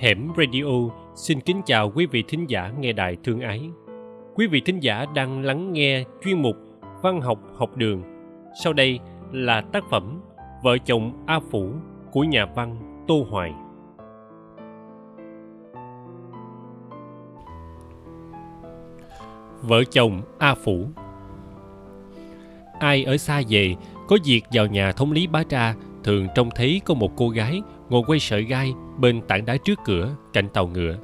Hẻm Radio xin kính chào quý vị thính giả nghe đài thương ái. Quý vị thính giả đang lắng nghe chuyên mục Văn học học đường. Sau đây là tác phẩm Vợ chồng A Phủ của nhà văn Tô Hoài. Vợ chồng A Phủ. Ai ở xa về, có việc vào nhà thống lý Bá Tra, thường trông thấy có một cô gái ngồi quay sợi gai bên tảng đá trước cửa cạnh tàu ngựa.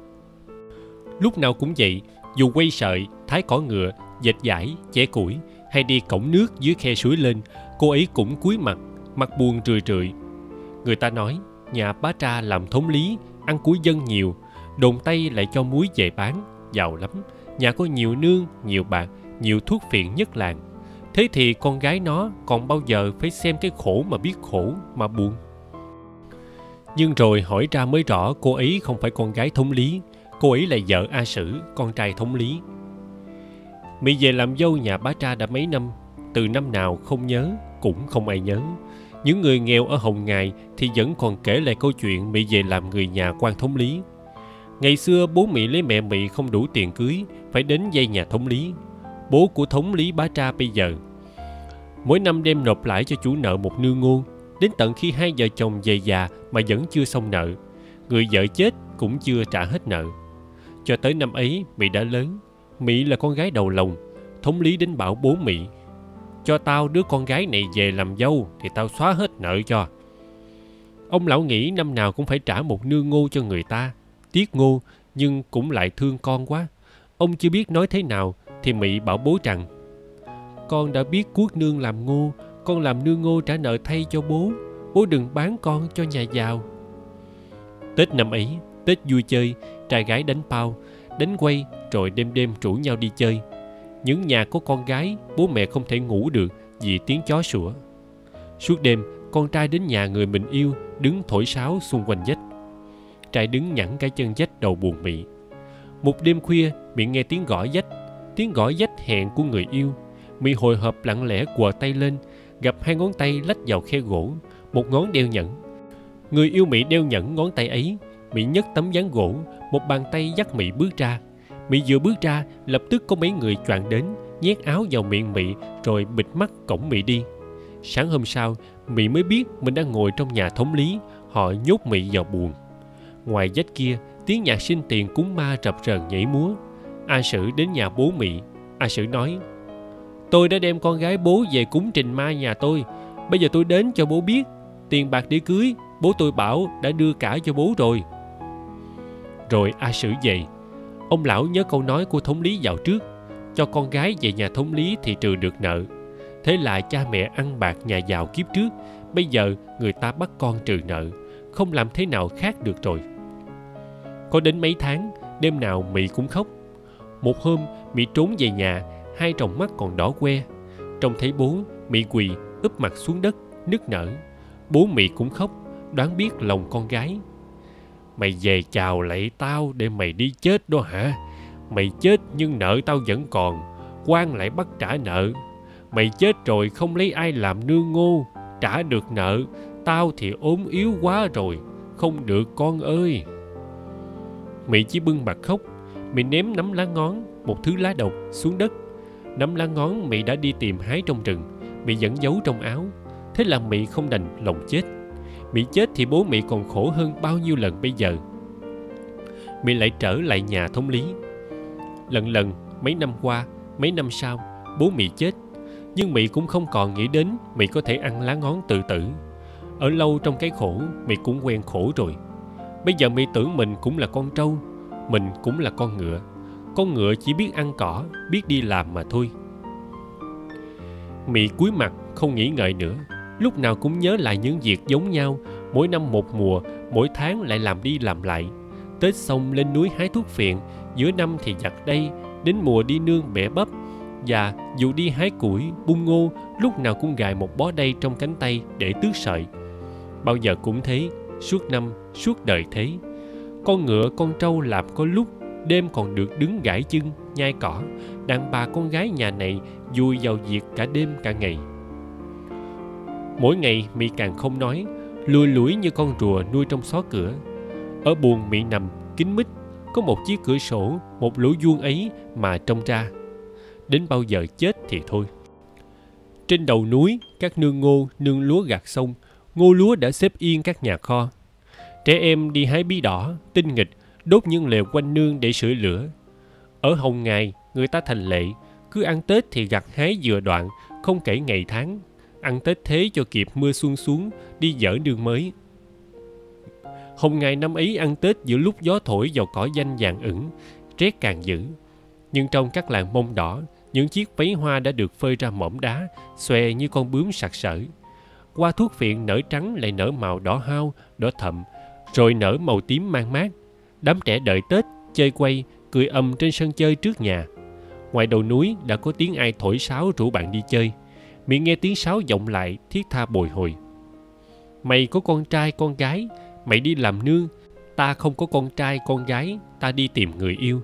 Lúc nào cũng vậy, dù quay sợi, thái cỏ ngựa, dệt vải, chẻ củi hay đi cõng nước dưới khe suối lên, cô ấy cũng cúi mặt, mặt buồn rười rượi. Người ta nói nhà Bá Tra làm thống lý ăn của dân nhiều, đồn Tây lại cho muối về bán, giàu lắm, nhà có nhiều nương, nhiều bạc, nhiều thuốc phiện nhất làng. Thế thì con gái nó còn bao giờ phải xem cái khổ mà biết khổ mà buồn. Nhưng rồi hỏi ra mới rõ cô ấy không phải con gái thống lý, cô ấy là vợ A Sử, con trai thống lý. Mị về làm dâu nhà Bá Tra đã mấy năm, từ năm nào không nhớ, cũng không ai nhớ. Những người nghèo ở Hồng Ngài thì vẫn còn kể lại câu chuyện Mị về làm người nhà quan thống lý. Ngày xưa bố Mị lấy mẹ Mị không đủ tiền cưới, phải đến vay nhà thống lý, bố của thống lý Bá Tra bây giờ. Mỗi năm đem nộp lãi cho chủ nợ một nương ngô, đến tận khi hai vợ chồng về già mà vẫn chưa xong nợ. Người vợ chết cũng chưa trả hết nợ. Cho tới năm ấy Mị đã lớn, Mị là con gái đầu lòng. Thống lý đến bảo bố Mị: "Cho tao đứa con gái này về làm dâu thì tao xóa hết nợ cho." Ông lão nghĩ năm nào cũng phải trả một nương ngô cho người ta, tiếc ngô nhưng cũng lại thương con quá. Ông chưa biết nói thế nào thì Mị bảo bố rằng: "Con đã biết cuốc nương làm ngô, con làm nương ngô trả nợ thay cho bố. Bố đừng bán con cho nhà giàu." Tết năm ấy, Tết vui chơi, trai gái đánh pao, đánh quay rồi đêm đêm rủ nhau đi chơi. Những nhà có con gái, bố mẹ không thể ngủ được vì tiếng chó sủa. Suốt đêm, con trai đến nhà người mình yêu, đứng thổi sáo xung quanh vách. Trai đứng nhẵn cái chân vách đầu buồn Mị. Một đêm khuya, Mị nghe tiếng gõ vách, tiếng gõ vách hẹn của người yêu. Mị hồi hộp lặng lẽ quờ tay lên, gặp hai ngón tay lách vào khe gỗ, một ngón đeo nhẫn. Người yêu Mị đeo nhẫn ngón tay ấy. Mị nhấc tấm ván gỗ, một bàn tay dắt Mị bước ra. Mị vừa bước ra, lập tức có mấy người choàng đến, nhét áo vào miệng Mị rồi bịt mắt cõng Mị đi. Sáng hôm sau, Mị mới biết mình đang ngồi trong nhà thống lý, họ nhốt Mị vào buồng. Ngoài vách kia, tiếng nhạc sinh tiền cúng ma rập rờn nhảy múa. A Sử đến nhà bố Mị. A Sử nói: "Tôi đã đem con gái bố về cúng trình ma nhà tôi. Bây giờ tôi đến cho bố biết. Tiền bạc để cưới, bố tôi bảo đã đưa cả cho bố rồi." Rồi A Sử về. Ông lão nhớ câu nói của thống lý dạo trước: "Cho con gái về nhà thống lý thì trừ được nợ." Thế là cha mẹ ăn bạc nhà giàu kiếp trước, bây giờ người ta bắt con trừ nợ, không làm thế nào khác được rồi. Có đến mấy tháng, đêm nào Mị cũng khóc. Một hôm, Mị trốn về nhà, hai tròng mắt còn đỏ que. Trông thấy bố, Mị quỳ úp mặt xuống đất, nức nở. Bố Mị cũng khóc, đoán biết lòng con gái. "Mày về chào lại tao để mày đi chết đó hả? Mày chết nhưng nợ tao vẫn còn, quan lại bắt trả nợ. Mày chết rồi không lấy ai làm nương ngô, trả được nợ. Tao thì ốm yếu quá rồi, không được con ơi." Mị chỉ bưng mặt khóc. Mị ném nắm lá ngón, một thứ lá độc, xuống đất. Nắm lá ngón Mị đã đi tìm hái trong rừng, Mị vẫn giấu trong áo. Thế là Mị không đành lòng chết. Mị chết thì bố Mị còn khổ hơn bao nhiêu lần bây giờ. Mị lại trở lại nhà thống lý. Lần mấy năm qua, mấy năm sau, bố Mị chết, nhưng Mị cũng không còn nghĩ đến Mị có thể ăn lá ngón tự tử. Ở lâu trong cái khổ, Mị cũng quen khổ rồi. Bây giờ Mị tưởng mình cũng là con trâu, mình cũng là con ngựa. Con ngựa chỉ biết ăn cỏ, biết đi làm mà thôi. Mị cúi mặt không nghĩ ngợi nữa, lúc nào cũng nhớ lại những việc giống nhau, mỗi năm một mùa, mỗi tháng lại làm đi làm lại. Tết xong lên núi hái thuốc phiện, giữa năm thì giặt đây, đến mùa đi nương bẻ bắp, và dù đi hái củi, bung ngô, lúc nào cũng gài một bó đay trong cánh tay để tước sợi. Bao giờ cũng thế, suốt năm, suốt đời thế. Con ngựa con trâu làm có lúc, đêm còn được đứng gãi chân, nhai cỏ. Đàn bà con gái nhà này vui vào việc cả đêm cả ngày. Mỗi ngày Mị càng không nói, lùi lủi như con rùa nuôi trong xó cửa. Ở buồng miệng nằm, kín mít, có một chiếc cửa sổ, một lỗ vuông ấy mà trông ra. Đến bao giờ chết thì thôi. Trên đầu núi, các nương ngô, nương lúa gạt sông, ngô lúa đã xếp yên các nhà kho. Trẻ em đi hái bí đỏ, tinh nghịch, đốt những lều quanh nương để sưởi lửa. Ở Hồng Ngài, người ta thành lệ, cứ ăn Tết thì gặt hái vừa đoạn, không kể ngày tháng. Ăn Tết thế cho kịp mưa xuân xuống, đi dỡ nương mới. Hồng Ngài năm ấy ăn Tết giữa lúc gió thổi vào cỏ danh vàng ửng, rét càng dữ. Nhưng trong các làng Mông Đỏ, những chiếc váy hoa đã được phơi ra mỏm đá, xòe như con bướm sặc sỡ. Hoa thuốc phiện nở trắng lại nở màu đỏ hao, đỏ thẫm, rồi nở màu tím man mát. Đám trẻ đợi Tết, chơi quay, cười ầm trên sân chơi trước nhà. Ngoài đầu núi đã có tiếng ai thổi sáo rủ bạn đi chơi. Miệng nghe tiếng sáo vọng lại, thiết tha bồi hồi. Mày có con trai con gái, mày đi làm nương. Ta không có con trai con gái, ta đi tìm người yêu.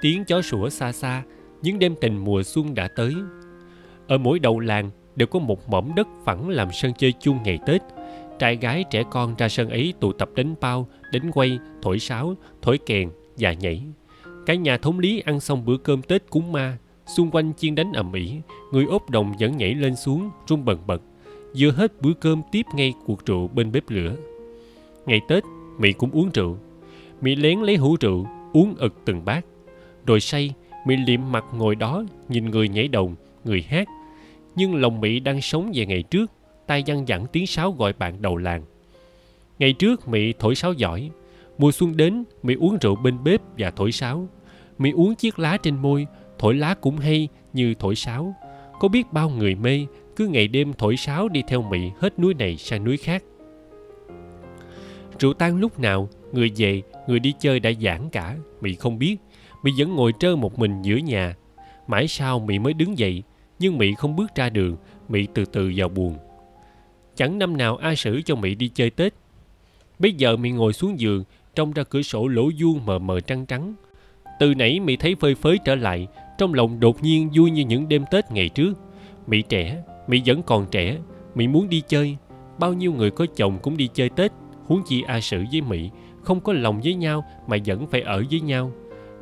Tiếng chó sủa xa xa, những đêm tình mùa xuân đã tới. Ở mỗi đầu làng đều có một mỏm đất phẳng làm sân chơi chung ngày Tết. Trai gái trẻ con ra sân ấy tụ tập đánh bao, đánh quay, thổi sáo, thổi kèn và nhảy. Cả nhà thống lý ăn xong bữa cơm Tết cúng ma, xung quanh chiên đánh ầm ĩ, người ốp đồng vẫn nhảy lên xuống, rung bần bật. Vừa hết bữa cơm tiếp ngay cuộc rượu bên bếp lửa. Ngày Tết, Mỹ cũng uống rượu. Mỹ lén lấy hũ rượu, uống ực từng bát. Rồi say, Mỹ liệm mặt ngồi đó, nhìn người nhảy đồng, người hát. Nhưng lòng Mỹ đang sống về ngày trước, tay văng vẳng tiếng sáo gọi bạn đầu làng. Ngày trước, Mỹ thổi sáo giỏi. Mùa xuân đến, Mỹ uống rượu bên bếp và thổi sáo. Mỹ uống chiếc lá trên môi, thổi lá cũng hay như thổi sáo. Có biết bao người mê, cứ ngày đêm thổi sáo đi theo Mỹ hết núi này sang núi khác. Rượu tan lúc nào, người về, người đi chơi đã giãn cả, Mỹ không biết. Mỹ vẫn ngồi trơ một mình giữa nhà. Mãi sau Mỹ mới đứng dậy, nhưng Mỹ không bước ra đường, Mỹ từ từ vào buồng. Chẳng năm nào A Sử cho Mỹ đi chơi Tết. Bây giờ Mỹ ngồi xuống giường, trông ra cửa sổ lỗ vuông mờ mờ trăng trắng. Từ nãy Mỹ thấy phơi phới trở lại, trong lòng đột nhiên vui như những đêm Tết ngày trước. Mỹ trẻ, Mỹ vẫn còn trẻ, Mỹ muốn đi chơi. Bao nhiêu người có chồng cũng đi chơi Tết, huống chi A Sử với Mỹ không có lòng với nhau mà vẫn phải ở với nhau.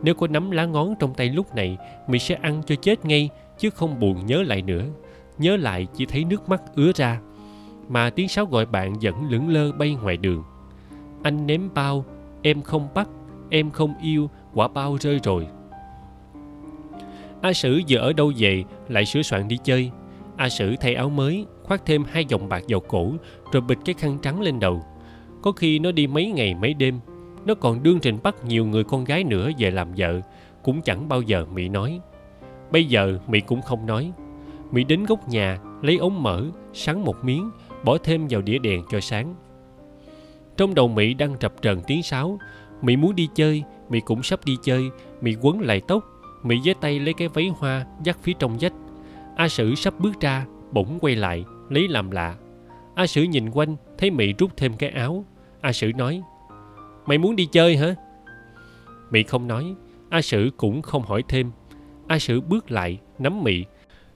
Nếu có nắm lá ngón trong tay lúc này, Mỹ sẽ ăn cho chết ngay, chứ không buồn nhớ lại nữa. Nhớ lại chỉ thấy nước mắt ứa ra, mà tiếng sáo gọi bạn vẫn lững lơ bay ngoài đường. Anh ném bao, em không bắt, em không yêu, quả bao rơi rồi. A Sử vừa ở đâu về lại sửa soạn đi chơi. A Sử thay áo mới, khoác thêm 2 vòng bạc vào cổ, rồi bịt cái khăn trắng lên đầu. Có khi nó đi mấy ngày mấy đêm. Nó còn đương trình bắt nhiều người con gái nữa về làm vợ, cũng chẳng bao giờ Mỹ nói. Bây giờ Mỹ cũng không nói. Mỹ đến góc nhà, lấy ống mỡ, sắn một miếng, bỏ thêm vào đĩa đèn cho sáng. Trong đầu Mỹ đang rập rờn tiếng sáo. Mỹ muốn đi chơi, Mỹ cũng sắp đi chơi. Mỹ quấn lại tóc, Mỹ với tay lấy cái váy hoa dắt phía trong vách. A Sử sắp bước ra, bỗng quay lại, lấy làm lạ. A Sử nhìn quanh, thấy Mỹ rút thêm cái áo. A Sử nói, mày muốn đi chơi hả? Mỹ không nói, A Sử cũng không hỏi thêm. A Sử bước lại, nắm Mỹ,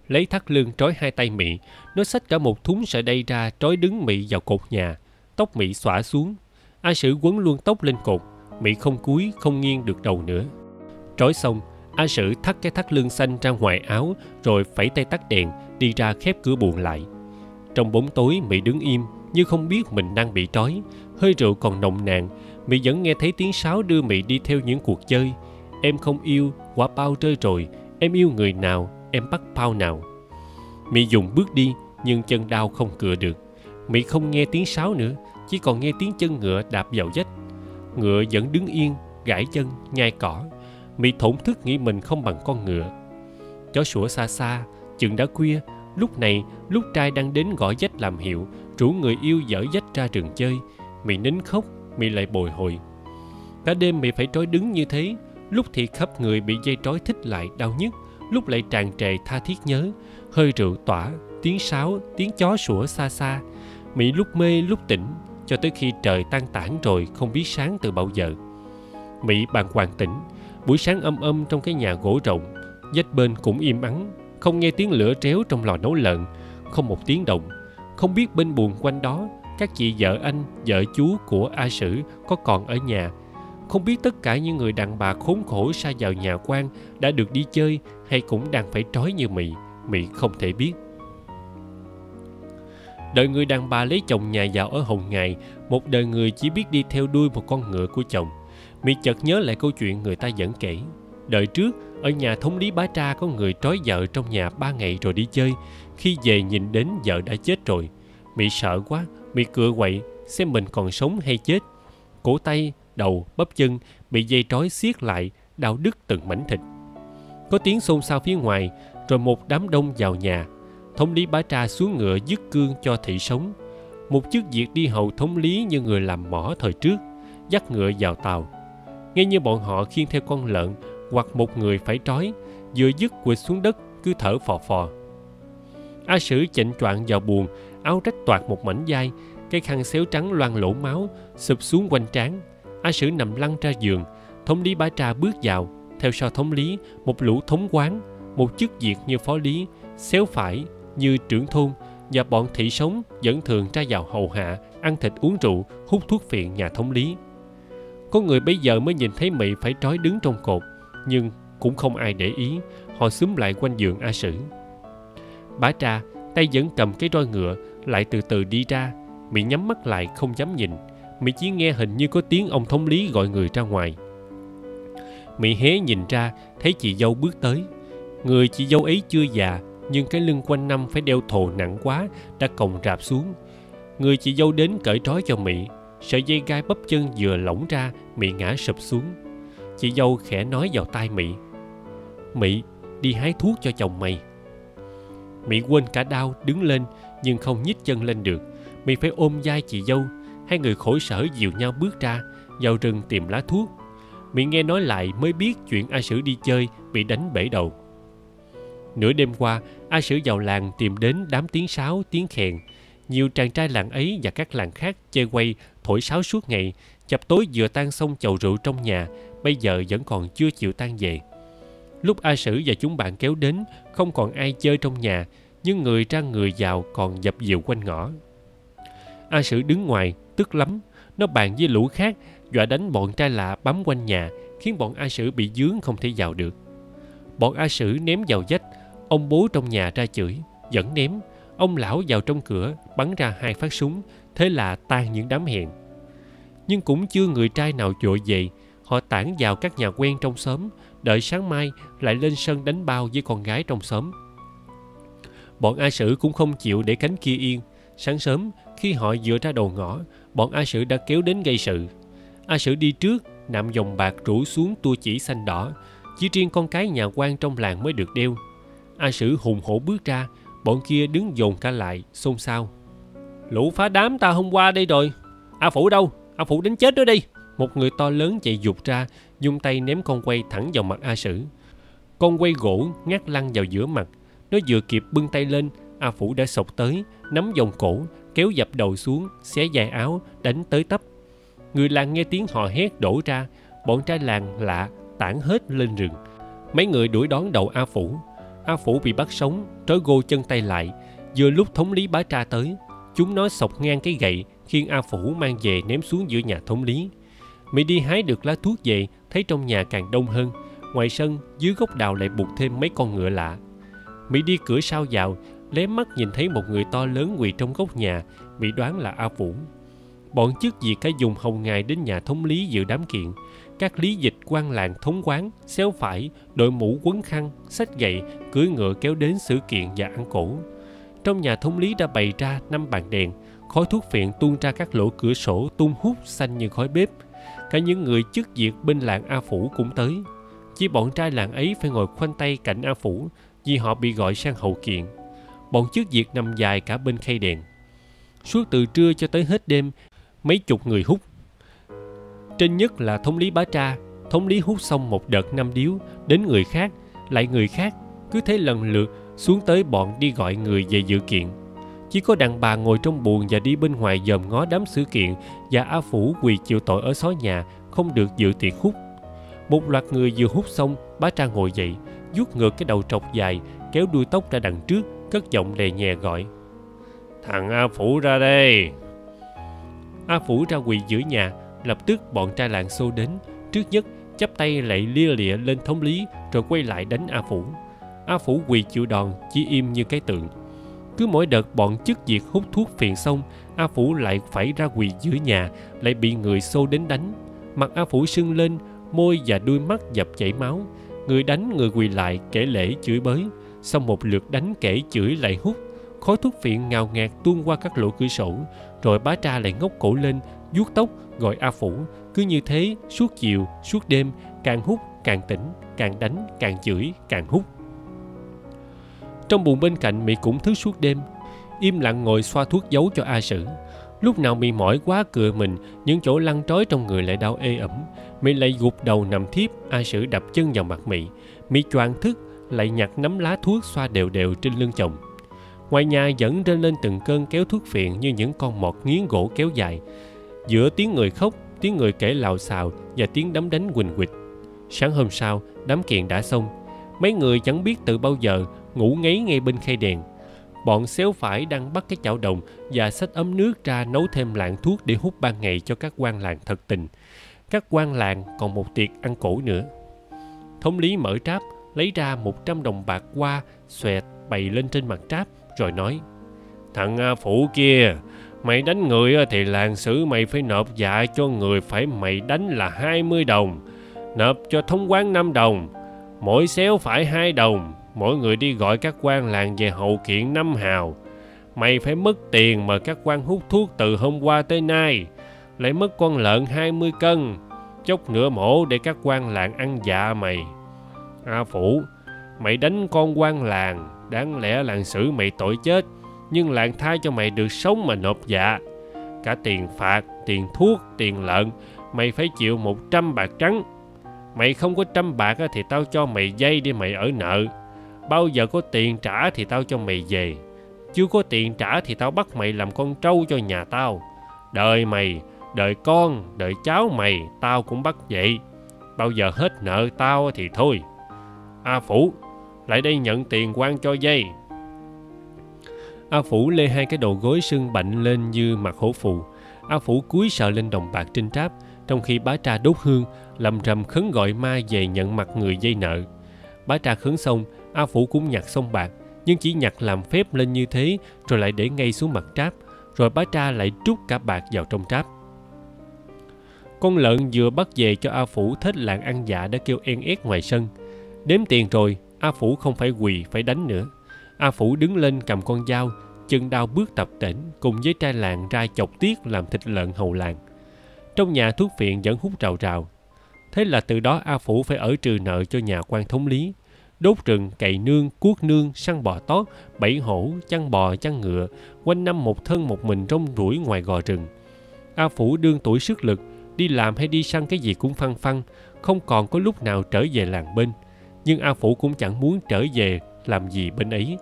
lấy thắt lưng trói 2 tay Mỹ. Nó xách cả một thúng sợi đay ra trói đứng Mỹ vào cột nhà. Tóc Mỹ xõa xuống, A Sử quấn luôn tóc lên cột. Mỹ không cúi, không nghiêng được đầu nữa. Trói xong, A Sử thắt cái thắt lưng xanh ra ngoài áo, rồi phẩy tay tắt đèn, đi ra khép cửa buồng lại. Trong bóng tối, Mỹ đứng im, như không biết mình đang bị trói. Hơi rượu còn nồng nàn, Mỹ vẫn nghe thấy tiếng sáo đưa Mỹ đi theo những cuộc chơi. Em không yêu, quả bao rơi rồi, em yêu người nào, em bắt bao nào. Mỹ dùng bước đi, nhưng chân đau không cựa được. Mỹ không nghe tiếng sáo nữa, chỉ còn nghe tiếng chân ngựa đạp vào vách. Ngựa vẫn đứng yên, gãi chân, nhai cỏ. Mỹ thổn thức nghĩ mình không bằng con ngựa. Chó sủa xa xa, chừng đã khuya. Lúc này, lúc trai đang đến gõ vách làm hiệu, rủ người yêu dở vách ra rừng chơi. Mỹ nín khóc, Mỹ lại bồi hồi. Cả đêm Mỹ phải trói đứng như thế. Lúc thì khắp người bị dây trói thích lại đau nhức, lúc lại tràn trề tha thiết nhớ. Hơi rượu tỏa, tiếng sáo, tiếng chó sủa xa xa. Mỹ lúc mê lúc tỉnh, cho tới khi trời tan tản rồi không biết sáng từ bao giờ. Mỹ bàng hoàng tỉnh. Buổi sáng âm âm trong cái nhà gỗ rộng, vách bên cũng im ắng, không nghe tiếng lửa tréo trong lò nấu lợn, không một tiếng động. Không biết bên buồng quanh đó các chị vợ anh, vợ chú của A Sử có còn ở nhà. Không biết tất cả những người đàn bà khốn khổ sa vào nhà quan đã được đi chơi hay cũng đang phải trói như Mị, Mị không thể biết. Đời người đàn bà lấy chồng nhà giàu ở Hồng Ngài, một đời người chỉ biết đi theo đuôi một con ngựa của chồng. Mị chợt nhớ lại câu chuyện người ta vẫn kể. Đời trước, ở nhà thống lý Bá Tra có người trói vợ trong nhà 3 ngày rồi đi chơi. Khi về nhìn đến vợ đã chết rồi. Mị sợ quá, Mị cựa quậy xem mình còn sống hay chết. Cổ tay, đầu, bắp chân bị dây trói xiết lại, đau đứt từng mảnh thịt. Có tiếng xôn xao phía ngoài, rồi một đám đông vào nhà. Thống lý Bá Tra xuống ngựa dứt cương cho thị sống, một chức việc đi hầu thống lý như người làm mỏ thời trước, dắt ngựa vào tàu. Nghe như bọn họ khiêng theo con lợn hoặc một người phải trói, vừa dứt quỵt xuống đất, cứ thở phò phò. A Sử chệnh choạng vào buồng, áo rách toạc một mảnh vai, cái khăn xéo trắng loang lỗ máu sụp xuống quanh trán. A Sử nằm lăn ra giường. Thống lý Bá Tra bước vào, theo sau thống lý một lũ thống quán, một chức việc như phó lý, xéo phải như trưởng thôn, và bọn thị sống vẫn thường ra vào hầu hạ, ăn thịt uống rượu, hút thuốc phiện nhà thống lý. Có người bây giờ mới nhìn thấy Mị phải trói đứng trong cột, nhưng cũng không ai để ý, họ xúm lại quanh giường A Sử. Bá Tra, tay vẫn cầm cái roi ngựa, lại từ từ đi ra. Mị nhắm mắt lại không dám nhìn. Mị chỉ nghe hình như có tiếng ông thống lý gọi người ra ngoài. Mị hé nhìn ra, thấy chị dâu bước tới. Người chị dâu ấy chưa già, nhưng cái lưng quanh năm phải đeo thồ nặng quá đã còng rạp xuống. Người chị dâu đến cởi trói cho Mị. Sợi dây gai bắp chân vừa lỏng ra, Mị ngã sụp xuống. Chị dâu khẽ nói vào tai Mị: "Mị, đi hái thuốc cho chồng mày." Mị quên cả đau, đứng lên nhưng không nhích chân lên được. Mị phải ôm vai chị dâu. Hai người khổ sở dìu nhau bước ra, vào rừng tìm lá thuốc. Mị nghe nói lại mới biết chuyện A Sử đi chơi bị đánh bể đầu. Nửa đêm qua, A Sử vào làng tìm đến đám tiếng sáo, tiếng khèn. Nhiều chàng trai làng ấy và các làng khác chơi quay, thổi sáo suốt ngày. Chập tối vừa tan xong chầu rượu trong nhà, bây giờ vẫn còn chưa chịu tan về. Lúc A Sử và chúng bạn kéo đến, không còn ai chơi trong nhà, nhưng người ra người vào còn dập dìu quanh ngõ. A Sử đứng ngoài, tức lắm. Nó bàn với lũ khác, dọa đánh bọn trai lạ bám quanh nhà, khiến bọn A Sử bị dướng không thể vào được. Bọn A Sử ném vào vách, ông bố trong nhà ra chửi, vẫn ném. Ông lão vào trong cửa, bắn ra 2 phát súng, thế là tan những đám hẹn. Nhưng cũng chưa người trai nào vội về, họ tản vào các nhà quen trong xóm, đợi sáng mai lại lên sân đánh bao với con gái trong xóm. Bọn A Sử cũng không chịu để cánh kia yên. Sáng sớm, khi họ vừa ra đầu ngõ, bọn A Sử đã kéo đến gây sự. A Sử đi trước, nạm vòng bạc rủ xuống tua chỉ xanh đỏ, chỉ riêng con cái nhà quan trong làng mới được đeo. A Sử hùng hổ bước ra, bọn kia đứng dồn cả lại, xôn xao: "Lũ phá đám ta hôm qua đây rồi, A Phủ đâu? A Phủ đánh chết nữa đi!" Một người to lớn chạy vụt ra, dùng tay ném con quay thẳng vào mặt A Sử. Con quay gỗ ngắt lăn vào giữa mặt. Nó vừa kịp bưng tay lên, A Phủ đã sộc tới, nắm vòng cổ, kéo dập đầu xuống, xé dài áo, đánh tới tấp. Người làng nghe tiếng hò hét đổ ra, bọn trai làng lạ tản hết lên rừng. Mấy người đuổi đón đầu A Phủ. A Phủ bị bắt sống, trói gô chân tay lại. Vừa lúc thống lý Bá Tra tới, chúng nó sọc ngang cái gậy, khiến A Phủ mang về ném xuống giữa nhà thống lý. Mị đi hái được lá thuốc về, thấy trong nhà càng đông hơn. Ngoài sân, dưới gốc đào lại buộc thêm mấy con ngựa lạ. Mị đi cửa sau vào, lé mắt nhìn thấy một người to lớn quỳ trong góc nhà, Mị đoán là A Phủ. Bọn chức việc cả dùng Hồng Ngài đến nhà thống lý dự đám kiện. Các lý dịch quan làng thống quán, xéo phải, đội mũ quấn khăn, xách gậy, cưỡi ngựa kéo đến xử kiện và ăn cổ. Trong nhà thống lý đã bày ra 5 bàn đèn, khói thuốc phiện tuôn ra các lỗ cửa sổ tung hút xanh như khói bếp. Cả những người chức việc bên làng A Phủ cũng tới. Chỉ bọn trai làng ấy phải ngồi khoanh tay cạnh A Phủ vì họ bị gọi sang hậu kiện. Bọn chức việc nằm dài cả bên khay đèn. Suốt từ trưa cho tới hết đêm, mấy chục người hút. Trên nhất là thống lý Bá Tra. Thống lý hút xong một đợt 5 điếu, đến người khác, lại người khác, cứ thế lần lượt xuống tới bọn đi gọi người về dự kiện. Chỉ có đàn bà ngồi trong buồng và đi bên ngoài dòm ngó đám sự kiện, và A Phủ quỳ chịu tội ở xó nhà, không được dự tiệc hút. Một loạt người vừa hút xong, Bá Tra ngồi dậy, vuốt ngược cái đầu trọc dài, kéo đuôi tóc ra đằng trước, cất giọng lè nhè gọi: "Thằng A Phủ ra đây!" A Phủ ra quỳ giữa nhà, lập tức bọn trai làng xô đến, trước nhất chắp tay lạy lia lịa lên thống lý rồi quay lại đánh A Phủ. A Phủ quỳ chịu đòn, chỉ im như cái tượng. Cứ mỗi đợt bọn chức việc hút thuốc phiện xong, A Phủ lại phải ra quỳ giữa nhà, lại bị người xô đến đánh. Mặt A Phủ sưng lên, môi và đuôi mắt dập chảy máu. Người đánh người quỳ lại kể lễ chửi bới, xong một lượt đánh kể chửi lại hút. Khói thuốc phiện ngào ngạt tuôn qua các lỗ cửa sổ, rồi bá tra lại ngóc cổ lên, vuốt tóc gọi A Phủ. Cứ như thế suốt chiều, suốt đêm, càng hút càng tỉnh, càng đánh càng chửi càng hút. Trong buồng bên cạnh, Mỹ cũng thức suốt đêm, im lặng ngồi xoa thuốc giấu cho A Sử. Lúc nào Mỹ mỏi quá cựa mình, những chỗ lăn trói trong người lại đau ê ẩm. Mỹ lại gục đầu nằm thiếp, A Sử đập chân vào mặt Mỹ. Mỹ choàng thức, lại nhặt nắm lá thuốc xoa đều đều trên lưng chồng. Ngoài nhà vẫn rên lên từng cơn kéo thuốc phiện như những con mọt nghiến gỗ kéo dài. Giữa tiếng người khóc, tiếng người kể lào xào và tiếng đấm đánh huỳnh huỳnh. Sáng hôm sau, đám kiện đã xong. Mấy người chẳng biết từ bao giờ ngủ ngáy ngay bên khay đèn. Bọn xéo phải đang bắt cái chảo đồng và xách ấm nước ra nấu thêm lạng thuốc để hút ban ngày cho các quan làng thật tình. Các quan làng còn một tiệc ăn cổ nữa. Thống lý mở tráp, lấy ra 100 đồng bạc qua, xoẹt bày lên trên mặt tráp, rồi nói: "Thằng A Phủ kia, mày đánh người thì làng xử mày phải nộp dạ cho người phải mày đánh là 20 đồng, nộp cho thống quán 5 đồng, mỗi xéo phải 2 đồng. Mỗi người đi gọi các quan làng về hậu kiện 5 hào. Mày phải mất tiền mời các quan hút thuốc từ hôm qua tới nay. Lại mất con lợn 20 cân. Chốc nửa mổ để các quan làng ăn dạ mày. A Phủ, mày đánh con quan làng, đáng lẽ làng xử mày tội chết. Nhưng làng tha cho mày được sống mà nộp dạ. Cả tiền phạt, tiền thuốc, tiền lợn, mày phải chịu 100 bạc trắng. Mày không có 100 bạc thì tao cho mày vay để mày ở nợ. Bao giờ có tiền trả thì tao cho mày về. Chưa có tiền trả thì tao bắt mày làm con trâu cho nhà tao. Đời mày, đời con, đời cháu mày, tao cũng bắt vậy. Bao giờ hết nợ tao thì thôi. A Phủ, lại đây nhận tiền quan cho dây." A Phủ lê hai cái đầu gối sưng bạnh lên như mặt hổ phù. A Phủ cúi sợ lên đồng bạc trên tráp, trong khi bá tra đốt hương, lầm rầm khấn gọi ma về nhận mặt người dây nợ. Bá tra khấn xong, A Phủ cũng nhặt xong bạc, nhưng chỉ nhặt làm phép lên như thế rồi lại để ngay xuống mặt tráp, rồi bá tra lại trút cả bạc vào trong tráp. Con lợn vừa bắt về cho A Phủ thết lạng ăn dạ đã kêu en ét ngoài sân. Đếm tiền rồi, A Phủ không phải quỳ phải đánh nữa. A Phủ đứng lên cầm con dao, chân đao bước tập tễnh cùng với trai làng ra chọc tiết làm thịt lợn hầu làng. Trong nhà thuốc phiện vẫn hút rào rào. Thế là từ đó A Phủ phải ở trừ nợ cho nhà quan thống lý. Đốt rừng, cày nương, cuốc nương, săn bò tót, bẫy hổ, chăn bò, chăn ngựa, quanh năm một thân một mình rong ruổi ngoài gò rừng. A Phủ đương tuổi sức lực, đi làm hay đi săn cái gì cũng phăng phăng, không còn có lúc nào trở về làng bên. Nhưng A Phủ cũng chẳng muốn trở về làm gì bên ấy.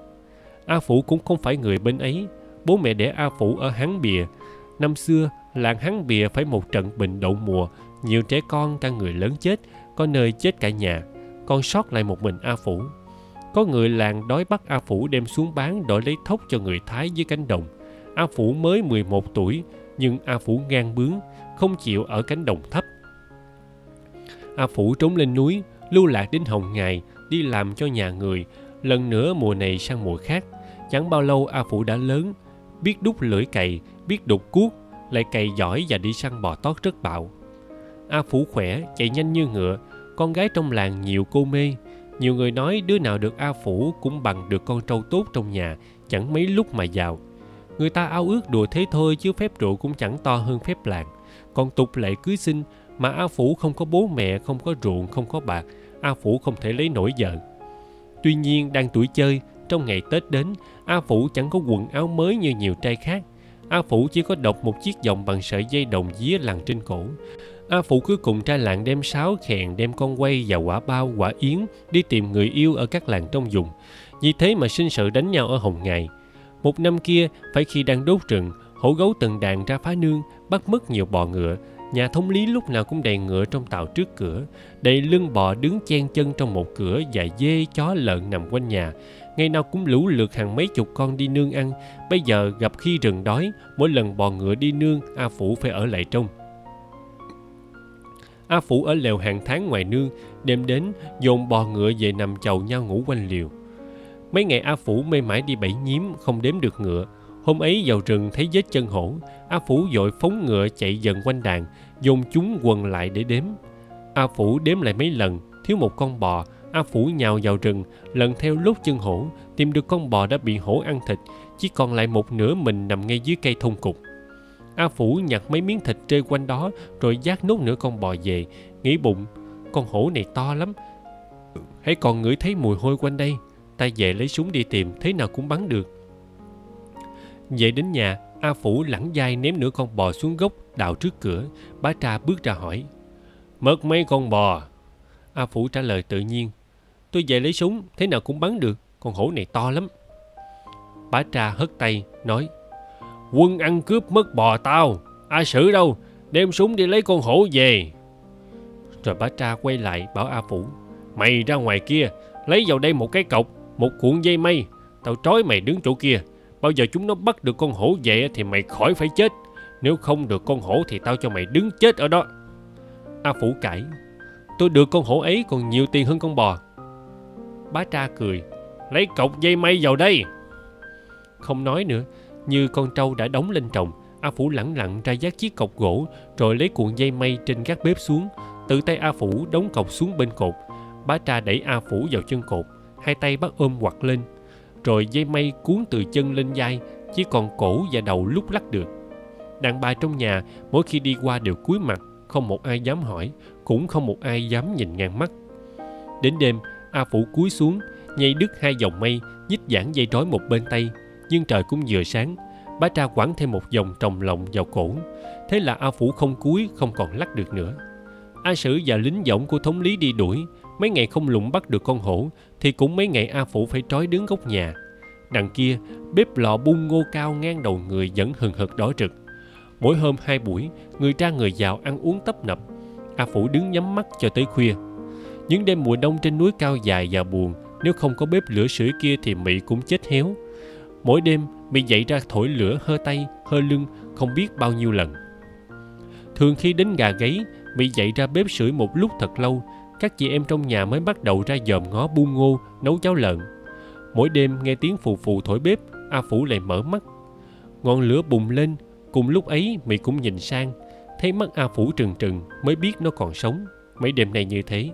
A Phủ cũng không phải người bên ấy. Bố mẹ đẻ A Phủ ở Hán Bìa. Năm xưa, làng Hán Bìa phải một trận bệnh đậu mùa, nhiều trẻ con cả người lớn chết, có nơi chết cả nhà. Còn sót lại một mình A Phủ. Có người làng đói bắt A Phủ đem xuống bán đổi lấy thóc cho người Thái dưới cánh đồng. A Phủ mới 11 tuổi, nhưng A Phủ ngang bướng, không chịu ở cánh đồng thấp. A Phủ trốn lên núi, lưu lạc đến Hồng Ngài, đi làm cho nhà người, lần nữa mùa này sang mùa khác. Chẳng bao lâu A Phủ đã lớn, biết đút lưỡi cày, biết đục cuốc, lại cày giỏi và đi săn bò tót rất bạo. A Phủ khỏe, chạy nhanh như ngựa. Con gái trong làng nhiều cô mê. Nhiều người nói đứa nào được A Phủ cũng bằng được con trâu tốt trong nhà, chẳng mấy lúc mà giàu. Người ta ao ước đùa thế thôi chứ phép rượu cũng chẳng to hơn phép làng. Còn tục lệ cưới xin, mà A Phủ không có bố mẹ, không có ruộng, không có bạc, A Phủ không thể lấy nổi vợ. Tuy nhiên đang tuổi chơi, trong ngày Tết đến, A Phủ chẳng có quần áo mới như nhiều trai khác. A Phủ chỉ có độc một chiếc vòng bằng sợi dây đồng vía lằn trên cổ. A Phủ cứ cùng trai làng đem sáo, khèn, đem con quay và quả bao, quả yến đi tìm người yêu ở các làng trong vùng. Vì thế mà sinh sự đánh nhau ở Hồng Ngài. Một năm kia, phải khi đang đốt rừng, hổ gấu từng đàn ra phá nương, bắt mất nhiều bò ngựa. Nhà thống lý lúc nào cũng đầy ngựa trong tàu trước cửa, đầy lưng bò đứng chen chân trong một cửa và dê, chó, lợn nằm quanh nhà. ngày nào cũng lũ lượt hàng mấy chục con đi nương ăn. Bây giờ gặp khi rừng đói, mỗi lần bò ngựa đi nương, A Phủ phải ở lại trông. A Phủ ở lều hàng tháng ngoài nương, đêm đến dồn bò ngựa về nằm chầu nhau ngủ quanh liều. Mấy ngày A Phủ mê mải đi bẫy nhiếm, không đếm được ngựa. Hôm ấy vào rừng thấy vết chân hổ, A Phủ vội phóng ngựa chạy dần quanh đàn, dồn chúng quần lại để đếm. A Phủ đếm lại mấy lần, thiếu một con bò. A Phủ nhào vào rừng, lần theo lốt chân hổ, tìm được con bò đã bị hổ ăn thịt, chỉ còn lại một nửa mình nằm ngay dưới cây thôn cục. A Phủ nhặt mấy miếng thịt trê quanh đó, rồi vác nốt nửa con bò về, nghĩ bụng, con hổ này to lắm, hãy còn ngửi thấy mùi hôi quanh đây, ta về lấy súng đi tìm, thế nào cũng bắn được. Về đến nhà, A Phủ lẳng vai ném nửa con bò xuống gốc, đào trước cửa. Bá Tra bước ra hỏi, mất mấy con bò? A Phủ trả lời tự nhiên, tôi về lấy súng, thế nào cũng bắn được, con hổ này to lắm. Bá Tra hất tay, nói, quân ăn cướp mất bò tao, A Sử đâu, đem súng đi lấy con hổ về. Rồi Bá Tra quay lại bảo A Phủ, mày ra ngoài kia, lấy vào đây một cái cọc, một cuộn dây mây, tao trói mày đứng chỗ kia. Bao giờ chúng nó bắt được con hổ về thì mày khỏi phải chết, nếu không được con hổ thì tao cho mày đứng chết ở đó. A Phủ cãi, tôi được con hổ ấy còn nhiều tiền hơn con bò. Bá Tra cười, lấy cọc dây mây vào đây. Không nói nữa, như con trâu đã đóng lên trồng, A Phủ lẳng lặng ra vác chiếc cọc gỗ, rồi lấy cuộn dây mây trên gác bếp xuống, tự tay A Phủ đóng cọc xuống bên cột. Bá Tra đẩy A Phủ vào chân cột, hai tay bắt ôm quặt lên, rồi dây mây cuốn từ chân lên vai, chỉ còn cổ và đầu lúc lắc được. Đàn bà trong nhà mỗi khi đi qua đều cúi mặt, không một ai dám hỏi, cũng không một ai dám nhìn ngang mắt. Đến đêm, A Phủ cúi xuống, nhây đứt hai vòng mây, nhích giãn dây trói một bên tay, nhưng trời cũng vừa sáng. Bá Tra quẳng thêm một vòng tròng lọng vào cổ, thế là A Phủ không cúi, không còn lắc được nữa. A Sử và lính võng của thống lý đi đuổi, mấy ngày không lụng bắt được con hổ thì cũng mấy ngày A Phủ phải trói đứng góc nhà. Đằng kia, bếp lò bung ngô cao ngang đầu người vẫn hừng hực đỏ rực. Mỗi hôm hai buổi, người ra người vào ăn uống tấp nập. A Phủ đứng nhắm mắt cho tới khuya. Những đêm mùa đông trên núi cao dài và buồn, nếu không có bếp lửa sưởi kia thì Mị cũng chết héo. Mỗi đêm, Mị dậy ra thổi lửa hơ tay, hơ lưng, không biết bao nhiêu lần. Thường khi đến gà gáy, Mị dậy ra bếp sưởi một lúc thật lâu, các chị em trong nhà mới bắt đầu ra dòm ngó buôn ngô, nấu cháo lợn. Mỗi đêm nghe tiếng phù phù thổi bếp, A Phủ lại mở mắt. Ngọn lửa bùng lên, cùng lúc ấy Mị cũng nhìn sang, thấy mắt A Phủ trừng trừng mới biết nó còn sống. Mấy đêm này như thế.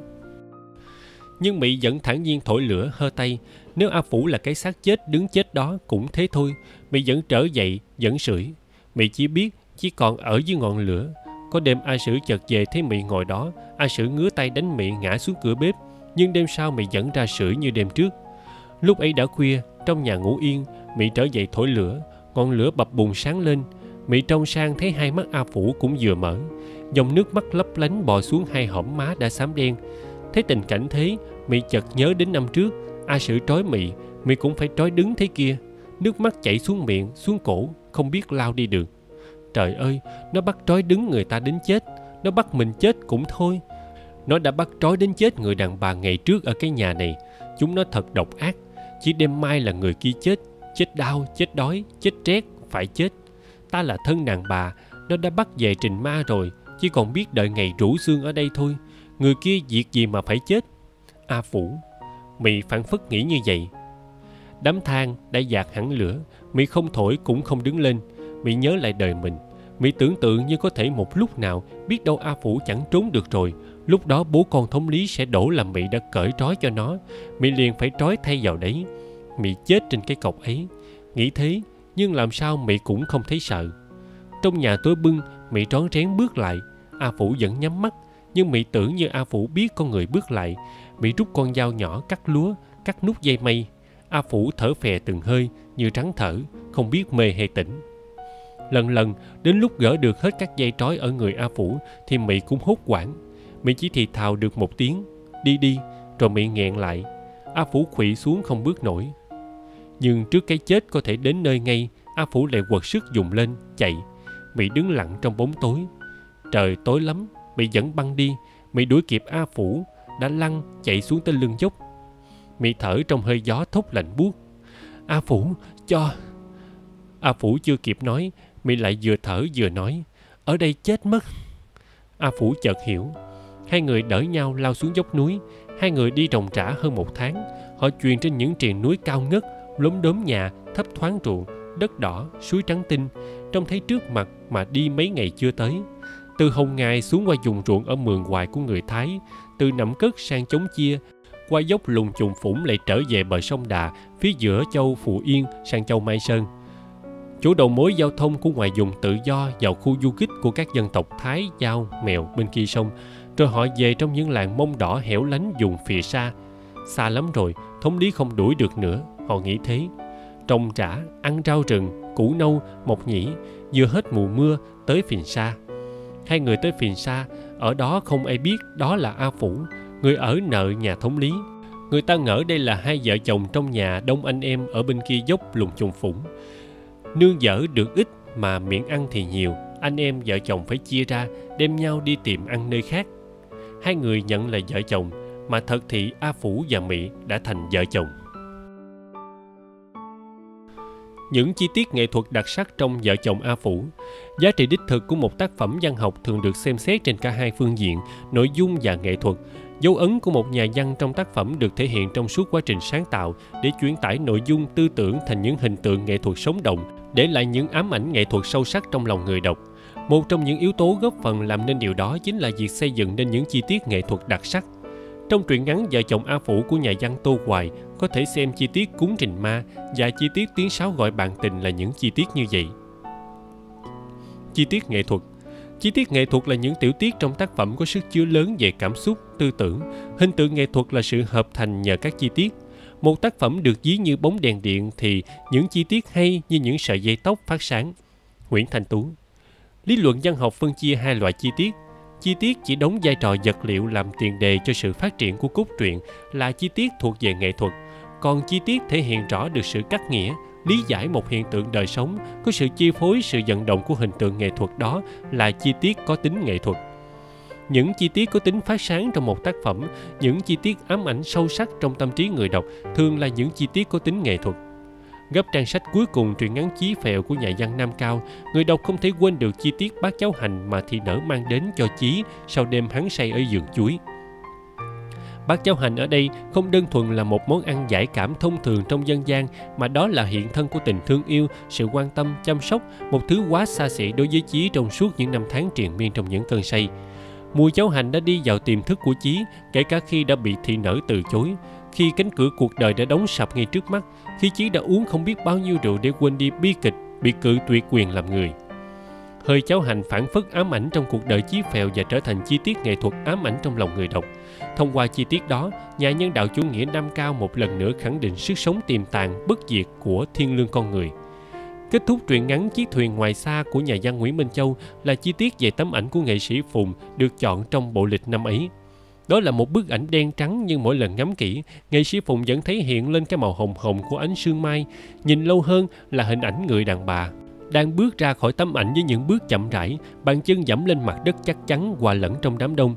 Nhưng Mị vẫn thản nhiên thổi lửa hơ tay, nếu A Phủ là cái xác chết đứng chết đó cũng thế thôi. Mị vẫn trở dậy, vẫn sưởi. Mị chỉ biết chỉ còn ở dưới ngọn lửa. Có đêm A Sử chợt về thấy Mị ngồi đó, A Sử ngứa tay đánh Mị ngã xuống cửa bếp, nhưng đêm sau Mị vẫn ra sưởi như đêm trước. Lúc ấy đã khuya, trong nhà ngủ yên, Mị trở dậy thổi lửa, ngọn lửa bập bùng sáng lên. Mị trông sang thấy hai mắt A Phủ cũng vừa mở, dòng nước mắt lấp lánh bò xuống hai hõm má đã xám đen. Thấy tình cảnh thế, Mị chợt nhớ đến năm trước, A Sử trói Mị, Mị cũng phải trói đứng thế kia, nước mắt chảy xuống miệng, xuống cổ, không biết lao đi được. Trời ơi, nó bắt trói đứng người ta đến chết, nó bắt mình chết cũng thôi, nó đã bắt trói đến chết người đàn bà ngày trước ở cái nhà này. Chúng nó thật độc ác, chỉ đêm mai là người kia chết, chết đau, chết đói, chết rét, phải chết. Ta là thân đàn bà, nó đã bắt về trình ma rồi, chỉ còn biết đợi ngày rủ xương ở đây thôi. Người kia việc gì mà phải chết? A Phủ, Mị phảng phất nghĩ như vậy. Đám than đã dạt hẳn lửa, Mị không thổi cũng không đứng lên. Mị nhớ lại đời mình, Mị tưởng tượng như có thể một lúc nào, biết đâu A Phủ chẳng trốn được rồi, lúc đó bố con thống lý sẽ đổ làm Mị đã cởi trói cho nó, Mị liền phải trói thay vào đấy. Mị chết trên cái cọc ấy. Nghĩ thế, nhưng làm sao Mị cũng không thấy sợ. Trong nhà tối bưng, Mị rón rén bước lại. A Phủ vẫn nhắm mắt, nhưng Mị tưởng như A Phủ biết con người bước lại. Mị rút con dao nhỏ cắt lúa, cắt nút dây mây. A Phủ thở phè từng hơi như rắn thở, không biết mê hay tỉnh. Lần lần đến lúc gỡ được hết các dây trói ở người A Phủ thì Mị cũng hốt hoảng. Mị chỉ thì thào được một tiếng, đi đi, rồi Mị nghẹn lại. A Phủ khuỵu xuống không bước nổi. Nhưng trước cái chết có thể đến nơi ngay, A Phủ lại quật sức dùng lên, chạy. Mị đứng lặng trong bóng tối. Trời tối lắm, Mị vẫn băng đi. Mị đuổi kịp A Phủ, đã lăn chạy xuống tới lưng dốc. Miệng thở trong hơi gió thốc lạnh buốt. A Phủ cho... A Phủ chưa kịp nói, Mỹ lại vừa thở vừa nói: "Ở đây chết mất." A Phủ chợt hiểu. Hai người đỡ nhau lao xuống dốc núi. Hai người đi ròng rã hơn một tháng. Họ chuyền trên những triền núi cao ngất, lốm đốm nhà, thấp thoáng ruộng, đất đỏ, suối trắng tinh, trông thấy trước mặt mà đi mấy ngày chưa tới. Từ Hồng Ngài xuống qua vùng ruộng ở Mường Hoài của người Thái, từ Nậm Cất sang Chống Chia, qua dốc lùng chùng phủng lại trở về bờ sông Đà, phía giữa Châu Phù Yên sang Châu Mai Sơn. Chỗ đầu mối giao thông của ngoài vùng tự do vào khu du kích của các dân tộc Thái, Dao, Mèo bên kia sông, rồi họ về trong những làng Mông Đỏ hẻo lánh vùng Phiềng Sa. Xa lắm rồi, thống lý không đuổi được nữa, họ nghĩ thế. Trồng rã, ăn rau rừng, củ nâu, mộc nhĩ, vừa hết mùa mưa tới Phiềng Sa. Hai người tới Phiềng Sa, ở đó không ai biết đó là A Phủ, người ở nợ nhà thống lý. Người ta ngỡ đây là hai vợ chồng trong nhà đông anh em ở bên kia dốc lùng chùng phủng. Nương dở được ít mà miệng ăn thì nhiều, anh em vợ chồng phải chia ra, đem nhau đi tìm ăn nơi khác. Hai người nhận là vợ chồng, mà thật thì A Phủ và Mỹ đã thành vợ chồng. Những chi tiết nghệ thuật đặc sắc trong Vợ Chồng A Phủ. Giá trị đích thực của một tác phẩm văn học thường được xem xét trên cả hai phương diện, nội dung và nghệ thuật. Dấu ấn của một nhà văn trong tác phẩm được thể hiện trong suốt quá trình sáng tạo để chuyển tải nội dung tư tưởng thành những hình tượng nghệ thuật sống động, để lại những ám ảnh nghệ thuật sâu sắc trong lòng người đọc. Một trong những yếu tố góp phần làm nên điều đó chính là việc xây dựng nên những chi tiết nghệ thuật đặc sắc. Trong truyện ngắn Vợ Chồng A Phủ của nhà văn Tô Hoài, có thể xem chi tiết cúng trình ma và chi tiết tiếng sáo gọi bạn tình là những chi tiết như vậy. Chi tiết nghệ thuật. Chi tiết nghệ thuật là những tiểu tiết trong tác phẩm có sức chứa lớn về cảm xúc, tư tưởng. Hình tượng nghệ thuật là sự hợp thành nhờ các chi tiết. Một tác phẩm được ví như bóng đèn điện thì những chi tiết hay như những sợi dây tóc phát sáng. Nguyễn Thành Tú. Lý luận văn học phân chia hai loại chi tiết. Chi tiết chỉ đóng vai trò vật liệu làm tiền đề cho sự phát triển của cốt truyện, là chi tiết thuộc về nghệ thuật. Còn chi tiết thể hiện rõ được sự cắt nghĩa, lý giải một hiện tượng đời sống, có sự chi phối sự vận động của hình tượng nghệ thuật, đó là chi tiết có tính nghệ thuật. Những chi tiết có tính phát sáng trong một tác phẩm, những chi tiết ám ảnh sâu sắc trong tâm trí người đọc thường là những chi tiết có tính nghệ thuật. Gấp trang sách cuối cùng truyện ngắn Chí Phèo của nhà văn Nam Cao, người đọc không thể quên được chi tiết bát cháo hành mà thị nở mang đến cho Chí sau đêm hắn say ở vườn chuối. Bát cháo hành ở đây không đơn thuần là một món ăn giải cảm thông thường trong dân gian, mà đó là hiện thân của tình thương yêu, sự quan tâm, chăm sóc, một thứ quá xa xỉ đối với Chí trong suốt những năm tháng triền miên trong những cơn say. Mùi cháo hành đã đi vào tiềm thức của Chí, kể cả khi đã bị thị nở từ chối. Khi cánh cửa cuộc đời đã đóng sập ngay trước mắt, khi Chí đã uống không biết bao nhiêu rượu để quên đi bi kịch, bị cự tuyệt quyền làm người. Hơi cháo hành phản phất ám ảnh trong cuộc đời Chí Phèo và trở thành chi tiết nghệ thuật ám ảnh trong lòng người đọc. Thông qua chi tiết đó, nhà nhân đạo chủ nghĩa Nam Cao một lần nữa khẳng định sức sống tiềm tàng, bất diệt của thiên lương con người. Kết thúc truyện ngắn Chiếc thuyền ngoài xa của nhà văn Nguyễn Minh Châu là chi tiết về tấm ảnh của nghệ sĩ Phùng được chọn trong bộ lịch năm ấy. Đó là một bức ảnh đen trắng, nhưng mỗi lần ngắm kỹ, nghệ sĩ Phùng vẫn thấy hiện lên cái màu hồng hồng của ánh sương mai. Nhìn lâu hơn là hình ảnh người đàn bà đang bước ra khỏi tấm ảnh với những bước chậm rãi, bàn chân dẫm lên mặt đất chắc chắn, hòa lẫn trong đám đông.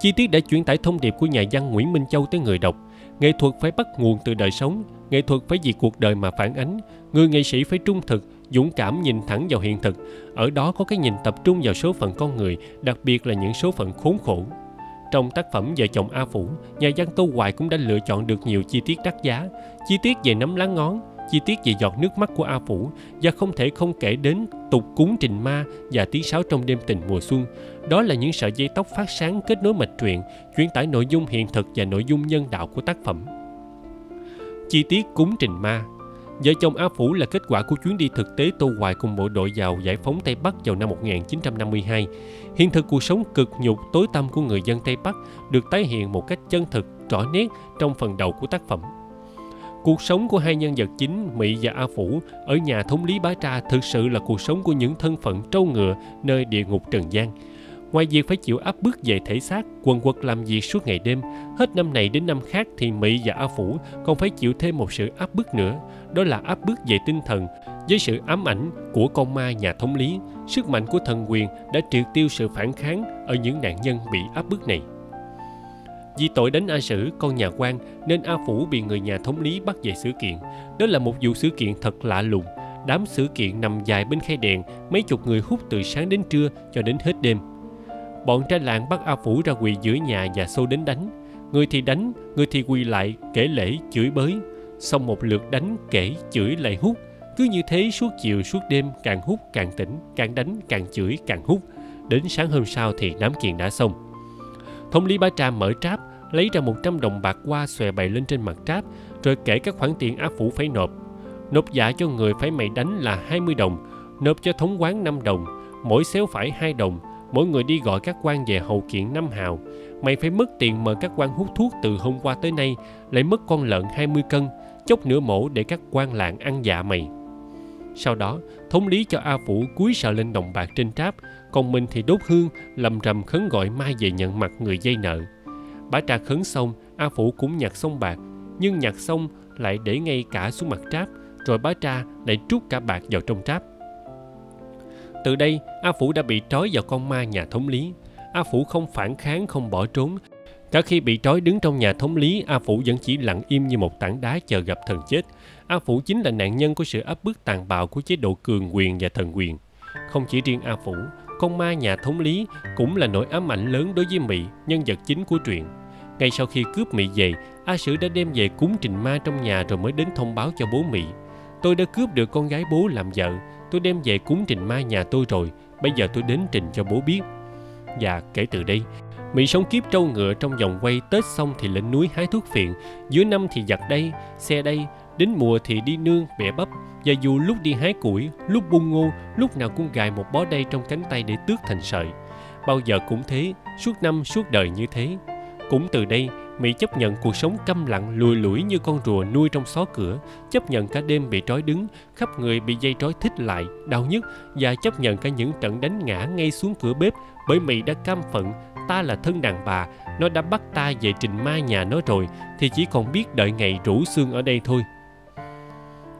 Chi tiết đã chuyển tải thông điệp của nhà văn Nguyễn Minh Châu tới người đọc. Nghệ thuật phải bắt nguồn từ đời sống, nghệ thuật phải vì cuộc đời mà phản ánh. Người nghệ sĩ phải trung thực, dũng cảm nhìn thẳng vào hiện thực. Ở đó có cái nhìn tập trung vào số phận con người, đặc biệt là những số phận khốn khổ. Trong tác phẩm Vợ Chồng A Phủ, nhà văn Tô Hoài cũng đã lựa chọn được nhiều chi tiết đắt giá. Chi tiết về nắm lá ngón, chi tiết về giọt nước mắt của A Phủ, và không thể không kể đến tục cúng trình ma và tiếng sáo trong đêm tình mùa xuân. Đó là những sợi dây tóc phát sáng kết nối mạch truyện, chuyển tải nội dung hiện thực và nội dung nhân đạo của tác phẩm. Chi tiết cúng trình ma. Vợ Chồng A Phủ là kết quả của chuyến đi thực tế Tô Hoài cùng bộ đội vào giải phóng Tây Bắc vào năm 1952. Hiện thực cuộc sống cực nhục tối tăm của người dân Tây Bắc được tái hiện một cách chân thực, rõ nét trong phần đầu của tác phẩm. Cuộc sống của hai nhân vật chính Mỹ và A Phủ ở nhà thống lý Bá Tra thực sự là cuộc sống của những thân phận trâu ngựa nơi địa ngục trần gian. Ngoài việc phải chịu áp bức về thể xác, quần quật làm việc suốt ngày đêm, hết năm này đến năm khác thì Mỹ và A Phủ còn phải chịu thêm một sự áp bức nữa, đó là áp bức về tinh thần, với sự ám ảnh của con ma nhà thống lý. Sức mạnh của thần quyền đã triệt tiêu sự phản kháng ở những nạn nhân bị áp bức này. Vì tội đánh A Sử, con nhà quan, nên A Phủ bị người nhà thống lý bắt về xử kiện. Đó là một vụ xử kiện thật lạ lùng. Đám xử kiện nằm dài bên khay đèn, mấy chục người hút từ sáng đến trưa cho đến hết đêm. Bọn trai làng bắt A Phủ ra quỳ giữa nhà và xô đến đánh. Người thì đánh, người thì quỳ lại, kể lễ, chửi bới. Xong một lượt đánh, kể, chửi lại hút. Cứ như thế suốt chiều suốt đêm, càng hút càng tỉnh, càng đánh càng chửi càng hút. Đến sáng hôm sau thì đám kiền đã xong. Thống lý Bá Tra mở tráp, lấy ra 100 đồng bạc qua xòe bày lên trên mặt tráp, rồi kể các khoản tiền A Phủ phải nộp. Nộp dạ cho người phải mày đánh là 20 đồng, nộp cho thống quán 5 đồng, mỗi xéo phải 2 đồng, mỗi người đi gọi các quan về hầu kiện 5 hào. Mày phải mất tiền mời các quan hút thuốc từ hôm qua tới nay, lại mất con lợn 20 cân, chốc nửa mổ để các quan làng ăn dạ mày. Sau đó, thống lý cho A Phủ cúi sợ lên đồng bạc trên tráp, còn mình thì đốt hương, lầm rầm khấn gọi mai về nhận mặt người dây nợ. Bá Tra khấn xong, A Phủ cũng nhặt xong bạc, nhưng nhặt xong lại để ngay cả xuống mặt tráp, rồi Bá Tra lại trút cả bạc vào trong tráp. Từ đây, A Phủ đã bị trói vào con ma nhà thống lý. A Phủ không phản kháng, không bỏ trốn. Cả khi bị trói đứng trong nhà thống lý, A Phủ vẫn chỉ lặng im như một tảng đá chờ gặp thần chết. A Phủ chính là nạn nhân của sự áp bức tàn bạo của chế độ cường quyền và thần quyền. Không chỉ riêng A Phủ, con ma nhà thống lý cũng là nỗi ám ảnh lớn đối với Mị, nhân vật chính của truyện. Ngay sau khi cướp Mị về, A Sử đã đem về cúng trình ma trong nhà rồi mới đến thông báo cho bố Mị. Tôi đã cướp được con gái bố làm vợ, tôi đem về cúng trình ma nhà tôi rồi, bây giờ tôi đến trình cho bố biết. Và kể từ đây, Mị sống kiếp trâu ngựa trong vòng quay, Tết xong thì lên núi hái thuốc phiện, giữa năm thì giặt đây, xe đây, đến mùa thì đi nương, bẻ bắp, và dù lúc đi hái củi, lúc bung ngô, lúc nào cũng gài một bó đay trong cánh tay để tước thành sợi. Bao giờ cũng thế, suốt năm suốt đời như thế. Cũng từ đây, Mị chấp nhận cuộc sống câm lặng lùi lủi như con rùa nuôi trong xó cửa, chấp nhận cả đêm bị trói đứng, khắp người bị dây trói thít lại, đau nhức, và chấp nhận cả những trận đánh ngã ngay xuống cửa bếp, bởi Mị đã cam phận, ta là thân đàn bà, nó đã bắt ta về trình ma nhà nó rồi, thì chỉ còn biết đợi ngày rũ xương ở đây thôi.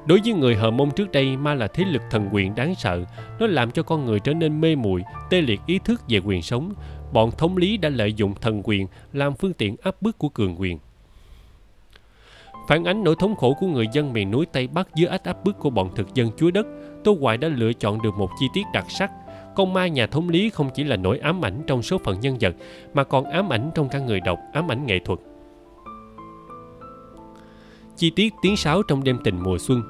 Đối với người Hờ Mông trước đây, ma là thế lực thần quyền đáng sợ. Nó làm cho con người trở nên mê muội, tê liệt ý thức về quyền sống. Bọn thống lý đã lợi dụng thần quyền làm phương tiện áp bức của cường quyền. Phản ánh nỗi thống khổ của người dân miền núi Tây Bắc dưới áp bức của bọn thực dân chúa đất, Tô Hoài đã lựa chọn được một chi tiết đặc sắc. Con ma nhà thống lý không chỉ là nỗi ám ảnh trong số phận nhân vật, mà còn ám ảnh trong cả người đọc, ám ảnh nghệ thuật. Chi tiết tiếng sáo trong đêm tình mùa xuân.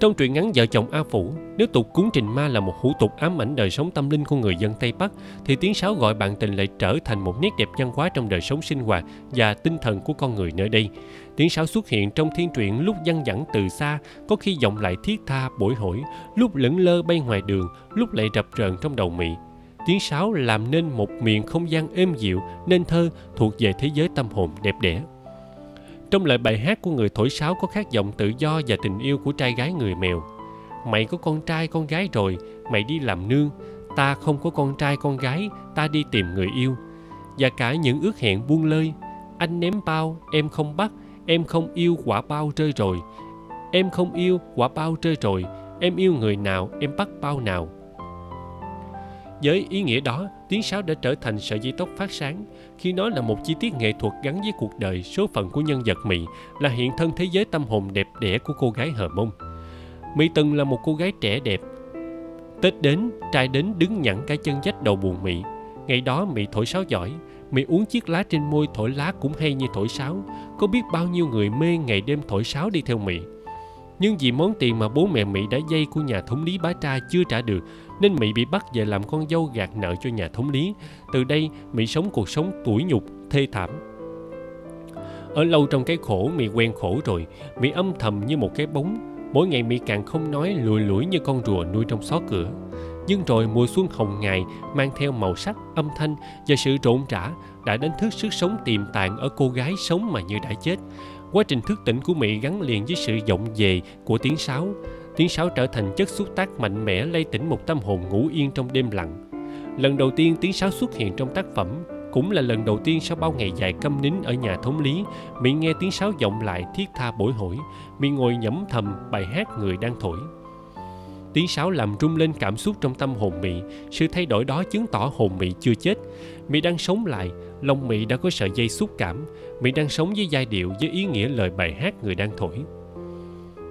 Trong truyện ngắn Vợ Chồng A Phủ, nếu tục cúng trình ma là một hủ tục ám ảnh đời sống tâm linh của người dân Tây Bắc, thì tiếng sáo gọi bạn tình lại trở thành một nét đẹp văn hóa trong đời sống sinh hoạt và tinh thần của con người nơi đây. Tiếng sáo xuất hiện trong thiên truyện lúc văng vẳng từ xa, có khi vọng lại thiết tha bổi hổi, lúc lững lơ bay ngoài đường, lúc lại rập rờn trong đầu Mị. Tiếng sáo làm nên một miền không gian êm dịu, nên thơ, thuộc về thế giới tâm hồn đẹp đẽ. Trong lời bài hát của người thổi sáo có khát vọng tự do và tình yêu của trai gái người Mèo. Mày có con trai con gái rồi, mày đi làm nương. Ta không có con trai con gái, ta đi tìm người yêu. Và cả những ước hẹn buông lơi. Anh ném bao, em không bắt. Em không yêu, quả bao rơi rồi. Em không yêu, quả bao rơi rồi. Em yêu người nào, em bắt bao nào. Với ý nghĩa đó, tiếng sáo đã trở thành sợi dây tóc phát sáng. Khi nó là một chi tiết nghệ thuật gắn với cuộc đời, số phận của nhân vật Mị, là hiện thân thế giới tâm hồn đẹp đẽ của cô gái Hờ Mông. Mị từng là một cô gái trẻ đẹp. Tết đến, trai đến đứng nhẵn cả chân vách đầu buồn Mị. Ngày đó Mị thổi sáo giỏi, Mị uống chiếc lá trên môi thổi lá cũng hay như thổi sáo. Có biết bao nhiêu người mê ngày đêm thổi sáo đi theo Mị. Nhưng vì món tiền mà bố mẹ Mị đã vay của nhà thống lý Bá Tra chưa trả được, nên Mị bị bắt về làm con dâu gạt nợ cho nhà thống lý. Từ đây, Mị sống cuộc sống tủi nhục, thê thảm. Ở lâu trong cái khổ, Mị quen khổ rồi. Mị âm thầm như một cái bóng. Mỗi ngày Mị càng không nói, lùi lủi như con rùa nuôi trong xó cửa. Nhưng rồi mùa xuân hồng ngài mang theo màu sắc, âm thanh và sự rộn rã đã đánh thức sức sống tiềm tàng ở cô gái sống mà như đã chết. Quá trình thức tỉnh của Mị gắn liền với sự vọng về của tiếng sáo. Tiếng sáo trở thành chất xúc tác mạnh mẽ lay tỉnh một tâm hồn ngủ yên trong đêm lặng. Lần đầu tiên tiếng sáo xuất hiện trong tác phẩm, cũng là lần đầu tiên sau bao ngày dài câm nín ở nhà thống lý, Mị nghe tiếng sáo vọng lại thiết tha bổi hổi. Mị ngồi nhẩm thầm bài hát người đang thổi. Tiếng sáo làm rung lên cảm xúc trong tâm hồn Mị. Sự thay đổi đó chứng tỏ hồn Mị chưa chết. Mị đang sống lại, lòng Mị đã có sợi dây xúc cảm. Mị đang sống với giai điệu, với ý nghĩa lời bài hát người đang thổi.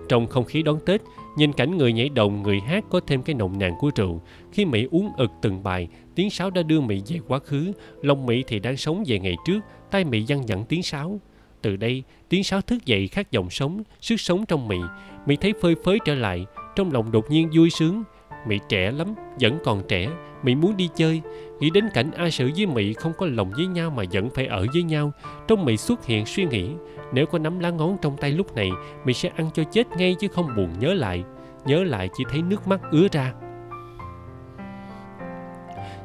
Trong không khí đón Tết, nhìn cảnh người nhảy đồng, người hát có thêm cái nồng nàn của rượu. Khi Mị uống ực từng bài, tiếng sáo đã đưa Mị về quá khứ. Lòng Mị thì đang sống về ngày trước, tay Mị dăng dẳng tiếng sáo. Từ đây, tiếng sáo thức dậy khát dòng sống, sức sống trong Mị. Mị thấy phơi phới trở lại, trong lòng đột nhiên vui sướng. Mị trẻ lắm, vẫn còn trẻ, Mị muốn đi chơi. Nghĩ đến cảnh A Sử với Mị không có lòng với nhau mà vẫn phải ở với nhau, trong Mị xuất hiện suy nghĩ, nếu có nắm lá ngón trong tay lúc này, Mị sẽ ăn cho chết ngay chứ không buồn nhớ lại. Nhớ lại chỉ thấy nước mắt ứa ra.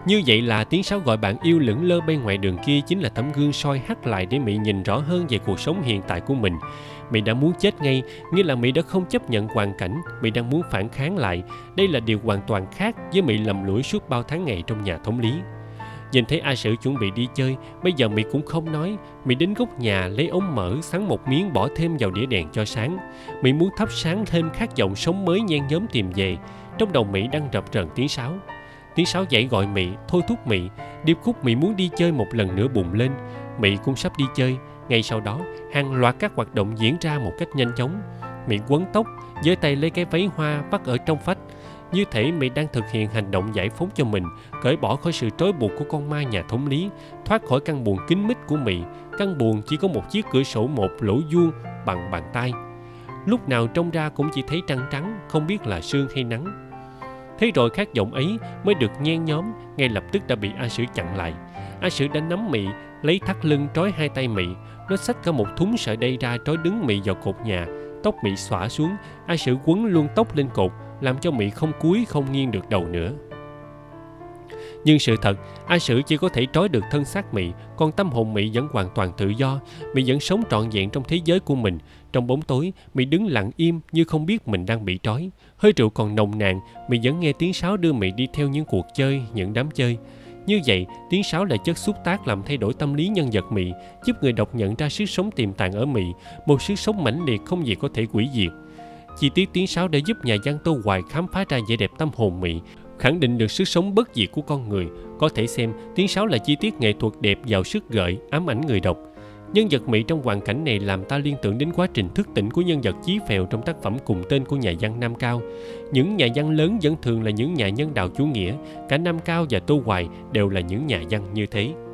Như vậy là tiếng sáo gọi bạn yêu lững lơ bên ngoài đường kia chính là tấm gương soi hắt lại để Mị nhìn rõ hơn về cuộc sống hiện tại của mình. Mị đã muốn chết ngay, nghĩa là Mị đã không chấp nhận hoàn cảnh, Mị đang muốn phản kháng lại. Đây là điều hoàn toàn khác với Mị lầm lũi suốt bao tháng ngày trong nhà thống lý. Nhìn thấy A Sử chuẩn bị đi chơi, bây giờ Mị cũng không nói. Mị đến góc nhà lấy ống mỡ, sắn một miếng bỏ thêm vào đĩa đèn cho sáng. Mị muốn thắp sáng thêm khát vọng sống mới nhen nhóm tìm về. Trong đầu Mị đang rập rờn tiếng sáo. Tiếng sáo dậy gọi Mị, thôi thúc Mị. Điệp khúc Mị muốn đi chơi một lần nữa bùng lên. Mị cũng sắp đi chơi. Ngay sau đó, hàng loạt các hoạt động diễn ra một cách nhanh chóng. Mị quấn tóc, giơ tay lấy cái váy hoa vắt ở trong phách. Như thể Mị đang thực hiện hành động giải phóng cho mình, cởi bỏ khỏi sự trói buộc của con ma nhà thống lý, thoát khỏi căn buồng kín mít của Mị. Căn buồng chỉ có một chiếc cửa sổ một lỗ vuông bằng bàn tay. Lúc nào trông ra cũng chỉ thấy trăng trắng, không biết là sương hay nắng. Thế rồi khát vọng ấy mới được nhen nhóm, ngay lập tức đã bị A Sử chặn lại. A Sử đã nắm Mị, lấy thắt lưng trói hai tay Mị. Nó xách cả một thúng sợi dây ra trói đứng Mị vào cột nhà. Tóc Mị xõa xuống, A Sử quấn luôn tóc lên cột, làm cho Mị không cúi không nghiêng được đầu nữa. Nhưng sự thật, A Sử chỉ có thể trói được thân xác Mị, còn tâm hồn Mị vẫn hoàn toàn tự do. Mị vẫn sống trọn vẹn trong thế giới của mình. Trong bóng tối, Mị đứng lặng im như không biết mình đang bị trói. Hơi rượu còn nồng nàn, Mị vẫn nghe tiếng sáo đưa Mị đi theo những cuộc chơi, những đám chơi. Như vậy, tiếng sáo là chất xúc tác làm thay đổi tâm lý nhân vật Mị, giúp người đọc nhận ra sức sống tiềm tàng ở Mị, một sức sống mãnh liệt không gì có thể hủy diệt. Chi tiết tiếng sáo đã giúp nhà văn Tô Hoài khám phá ra vẻ đẹp tâm hồn Mị, khẳng định được sức sống bất diệt của con người. Có thể xem tiếng sáo là chi tiết nghệ thuật đẹp giàu sức gợi, ám ảnh người đọc. Nhân vật Mị trong hoàn cảnh này làm ta liên tưởng đến quá trình thức tỉnh của nhân vật Chí Phèo trong tác phẩm cùng tên của nhà văn Nam Cao. Những nhà văn lớn vẫn thường là những nhà nhân đạo chủ nghĩa, cả Nam Cao và Tô Hoài đều là những nhà văn như thế.